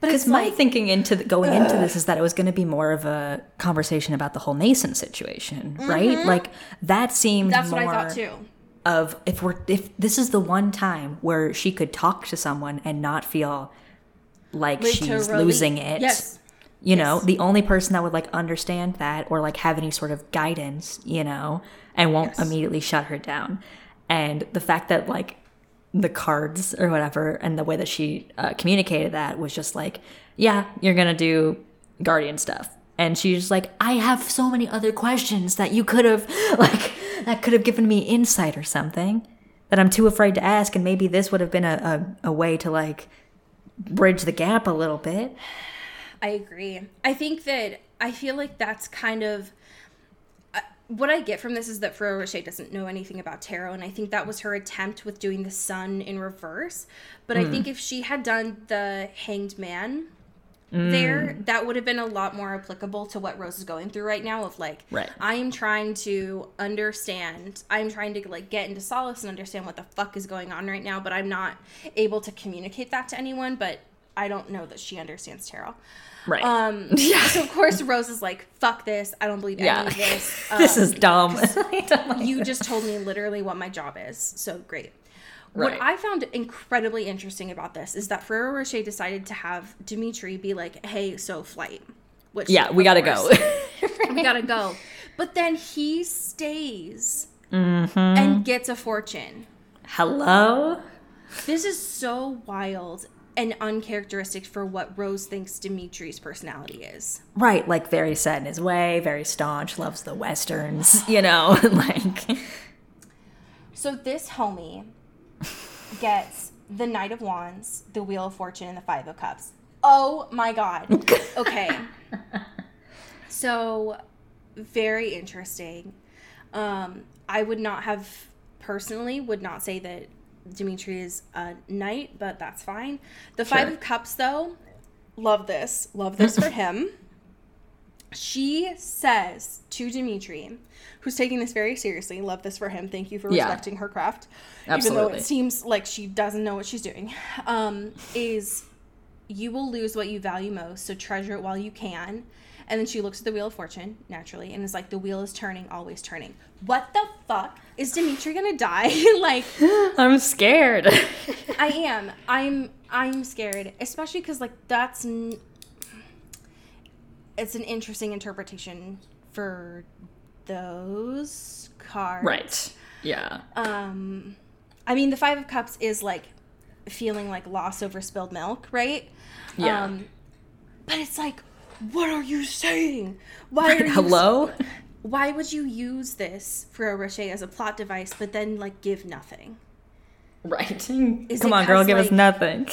Because my like, thinking into the, going ugh. into this is that it was going to be more of a conversation about the whole Nason situation, mm-hmm. right? Like, that seemed That's more... what I thought, too. Of if we're if this is the one time where she could talk to someone and not feel like Literally. she's losing it, yes. you yes. know, the only person that would like understand that or like have any sort of guidance, you know, and won't yes. immediately shut her down. And the fact that like the cards or whatever and the way that she uh, communicated that was just like, yeah, you're gonna do guardian stuff. And she's like, I have so many other questions that you could have, like, that could have given me insight or something that I'm too afraid to ask. And maybe this would have been a, a, a way to, like, bridge the gap a little bit. I agree. I think that I feel like that's kind of uh, what I get from this is that Ferrero Rocher doesn't know anything about tarot. And I think that was her attempt with doing the sun in reverse. But mm. I think if she had done the hanged man... Mm. there that would have been a lot more applicable to what Rose is going through right now of like right. I am trying to understand I'm trying to like get into solace and understand what the fuck is going on right now, but I'm not able to communicate that to anyone, but I don't know that she understands tarot, right? Um yeah. So of course Rose is like, fuck this, I don't believe any yeah. of this. Um, this is dumb. Like you this. Just told me literally what my job is, so great. Right. What I found incredibly interesting about this is that Ferrero Rocher decided to have Dimitri be like, hey, so flight. Which yeah, we gotta course. go. We gotta go. But then he stays mm-hmm. and gets a fortune. Hello? This is so wild and uncharacteristic for what Rose thinks Dimitri's personality is. Right, like very set in his way, very staunch, loves the Westerns, you know, like. So this homie... gets the Knight of Wands, the Wheel of Fortune, and the Five of Cups. Oh my God. Okay. So very interesting. Um, I would not have personally would not say that Dimitri is a knight, but that's fine. The Five sure. of Cups though, love this. Love this for him. she says to Dimitri, who's taking this very seriously, love this for him, thank you for respecting yeah. her craft, Absolutely. even though it seems like she doesn't know what she's doing, um, is you will lose what you value most, so treasure it while you can. And then she looks at the Wheel of Fortune, naturally, and is like, the wheel is turning, always turning. What the fuck? Is Dimitri gonna die? Like, I'm scared. I am. I'm I'm scared. Especially because, like, that's... N- it's an interesting interpretation for those cards. Right. Yeah. Um, I mean, the Five of Cups is, like, feeling like loss over spilled milk, right? Yeah. Um, but it's like... What are you saying? Why are you Hello? Saying, why would you use this for a Rocher as a plot device, but then, like, give nothing? Right. Is Come on, girl, give like, us nothing.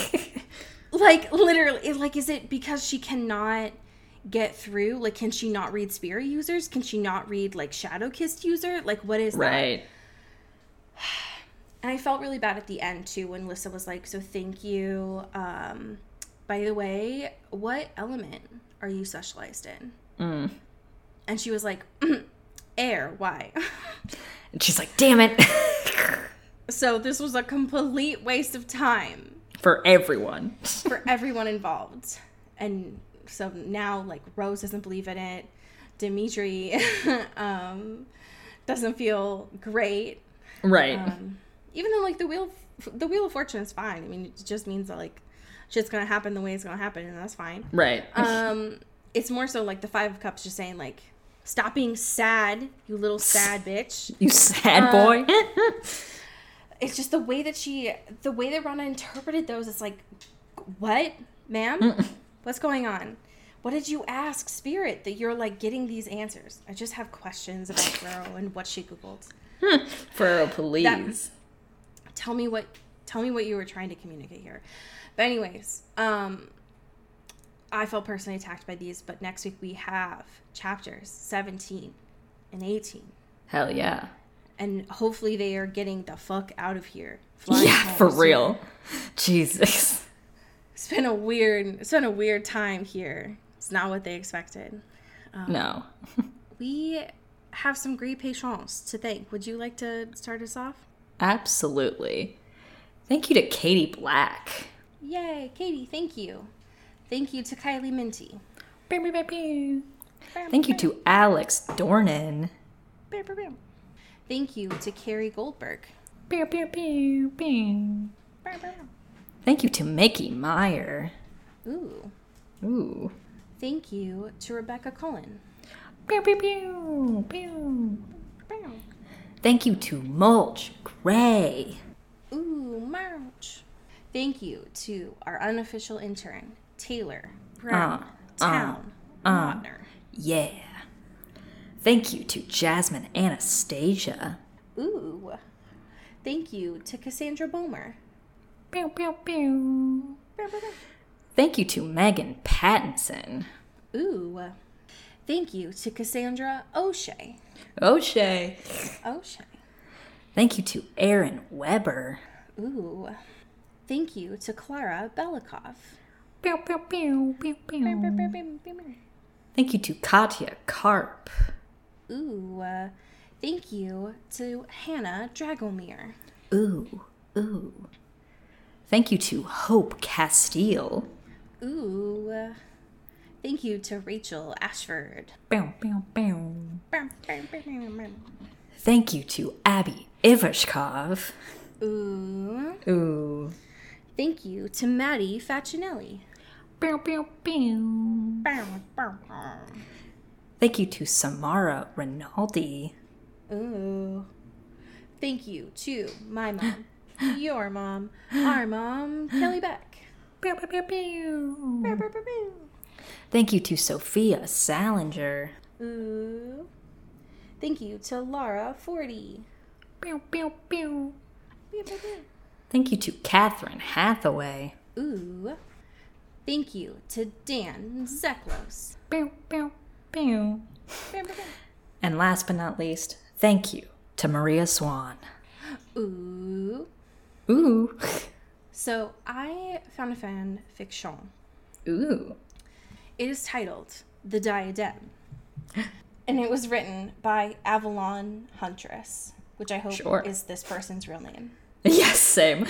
Like, literally, like, is it because she cannot get through? Like, can she not read Spirit users? Can she not read, like, Shadow Kissed user? Like, what is right. that? Right. And I felt really bad at the end, too, when Lissa was like, so thank you. Um, by the way, what element... are you specialized in? Mm. And she was like, mm, air, why? And she's like, damn it. So this was a complete waste of time. For everyone. For everyone involved. And so now, like, Rose doesn't believe in it. Dimitri um, doesn't feel great. Right. Um, even though, like, the Wheel of, the Wheel of Fortune is fine. I mean, it just means that, like, shit's gonna happen the way it's gonna happen, and that's fine. Right. Um, it's more so like the Five of Cups just saying, like, stop being sad, you little sad bitch. You sad uh, boy. It's just the way that she, the way that Rhonda interpreted those, it's like, what, ma'am? Mm-mm. What's going on? What did you ask Spirit that you're, like, getting these answers? I just have questions about Burrow and what she Googled. Burrow, please. That, tell me what, tell me what you were trying to communicate here. But anyways, um, I felt personally attacked by these, but next week we have chapters seventeen and eighteen. Hell yeah. And hopefully they are getting the fuck out of here. Yeah, for real. Jesus. It's been a weird, it's been a weird time here. It's not what they expected. Um, no. We have some great patience to thank. Would you like to start us off? Absolutely. Thank you to Katie Black. Yay, Katie, thank you. Thank you to Kylie Minty. Thank you to Alex Dornan. Thank you to Carrie Goldberg. Thank you to Mickey Meyer. Ooh. Ooh. Thank you to Rebecca Cullen. Thank you to Mulch Gray. Ooh, Mulch. Thank you to our unofficial intern, Taylor Brown uh, Town uh, uh, Modner. Yeah. Thank you to Jasmine Anastasia. Ooh. Thank you to Cassandra Bomer. Pew, pew, pew. Pew, pew, pew. Thank you to Megan Pattinson. Ooh. Thank you to Cassandra O'Shea. O'Shea. O'Shea. Thank you to Aaron Weber. Ooh. Thank you to Clara Belikov. Pew, pew, pew, pew, pew. Thank you to Katya Karp. Ooh, uh, thank you to Hannah Dragomir. Ooh, ooh. Thank you to Hope Castile. Ooh, uh, thank you to Rachel Ashford. Pew, pew, pew. Pew, pew, pew, pew. Thank you to Abby Ivashkov. Ooh. Ooh. Thank you to Maddie Facinelli. Bow, bow, bow. Bow, bow, bow. Thank you to Samara Rinaldi. Ooh. Thank you to my mom, your mom, our mom, Kelly Beck. Bow, bow, bow, bow. Bow, bow, bow, bow. Thank you to Sophia Salinger. Ooh. Thank you to Laura Forty. Bow, bow, bow. Bow, bow, bow. Thank you to Catherine Hathaway. Ooh. Thank you to Dan Zeklos. Pew, pew, pew. Pew, pew, pew. And last but not least, thank you to Maria Swan. Ooh. Ooh. So I found a fan fiction. Ooh. It is titled The Diadem. And it was written by Avalon Huntress, which I hope sure. is this person's real name. Yes, same.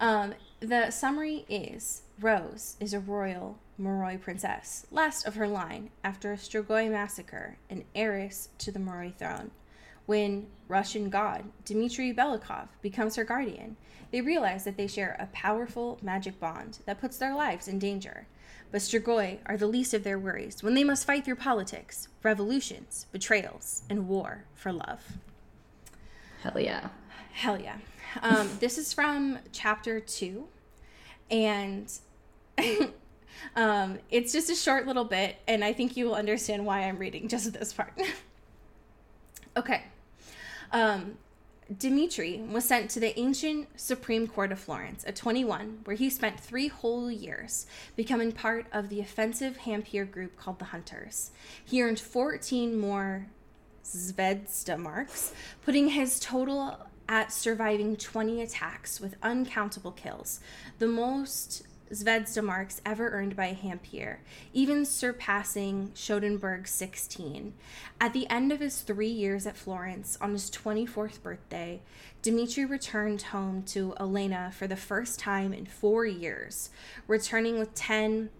um, the summary is, Rose is a royal Moroi princess, last of her line after a Strigoi massacre, and heiress to the Moroi throne. When Russian god Dmitry Belikov becomes her guardian, they realize that they share a powerful magic bond that puts their lives in danger. But Strigoi are the least of their worries when they must fight through politics, revolutions, betrayals, and war for love. Hell yeah. Hell yeah. Um, this is from chapter two, and um, it's just a short little bit, and I think you will understand why I'm reading just this part. Okay. Um, Dimitri was sent to the ancient Supreme Court of Florence at twenty-one, where he spent three whole years becoming part of the offensive Dhampir group called the Hunters. He earned fourteen more Zvezda marks, putting his total at surviving twenty attacks with uncountable kills, the most Zvezda marks ever earned by a Dhampir, even surpassing Schoenberg's sixteen. At the end of his three years at Florence, on his twenty-fourth birthday, Dimitri returned home to Elena for the first time in four years, returning with ten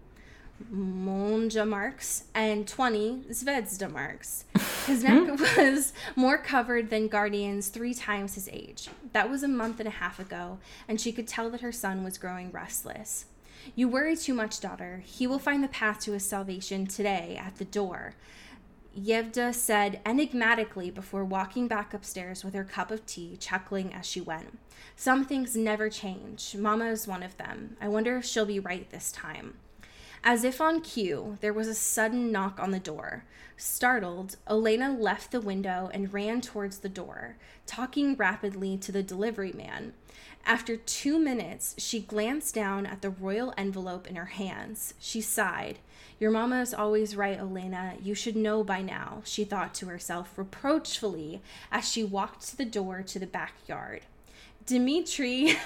Monja marks and twenty Zvezda marks. His neck was more covered than Guardian's three times his age. That was a month and a half ago, and she could tell that her son was growing restless. You worry too much, daughter. He will find the path to his salvation today at the door, Yevda said enigmatically before walking back upstairs with her cup of tea, chuckling as she went. Some things never change. Mama is one of them. I wonder if she'll be right this time. As if on cue, there was a sudden knock on the door. Startled, Elena left the window and ran towards the door, talking rapidly to the delivery man. After two minutes, she glanced down at the royal envelope in her hands. She sighed. Your mama is always right, Elena. You should know by now, she thought to herself reproachfully as she walked to the door to the backyard. Dimitri,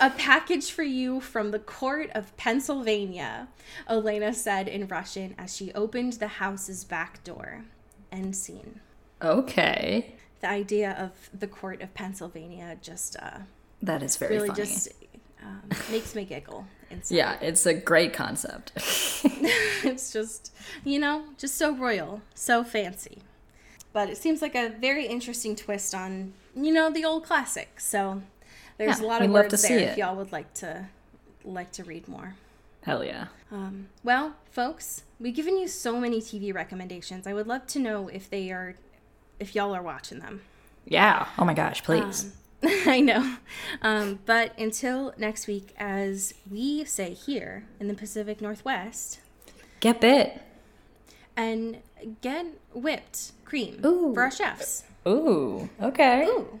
a package for you from the court of Pennsylvania, Elena said in Russian as she opened the house's back door. End scene. Okay. The idea of the court of Pennsylvania just uh that is very really funny. Just um, makes me giggle. Instantly. Yeah, it's a great concept. It's just, you know, just so royal, so fancy. But it seems like a very interesting twist on, you know, the old classic. So there's yeah, a lot of words there if y'all would like to like to read more. Hell yeah. Um, well, folks, we've given you so many T V recommendations. I would love to know if they are, if y'all are watching them. Yeah. Oh my gosh, please. Um, I know. Um, but until next week, as we say here in the Pacific Northwest. Get bit. And get whipped cream Ooh. For our chefs. Ooh, okay. Ooh.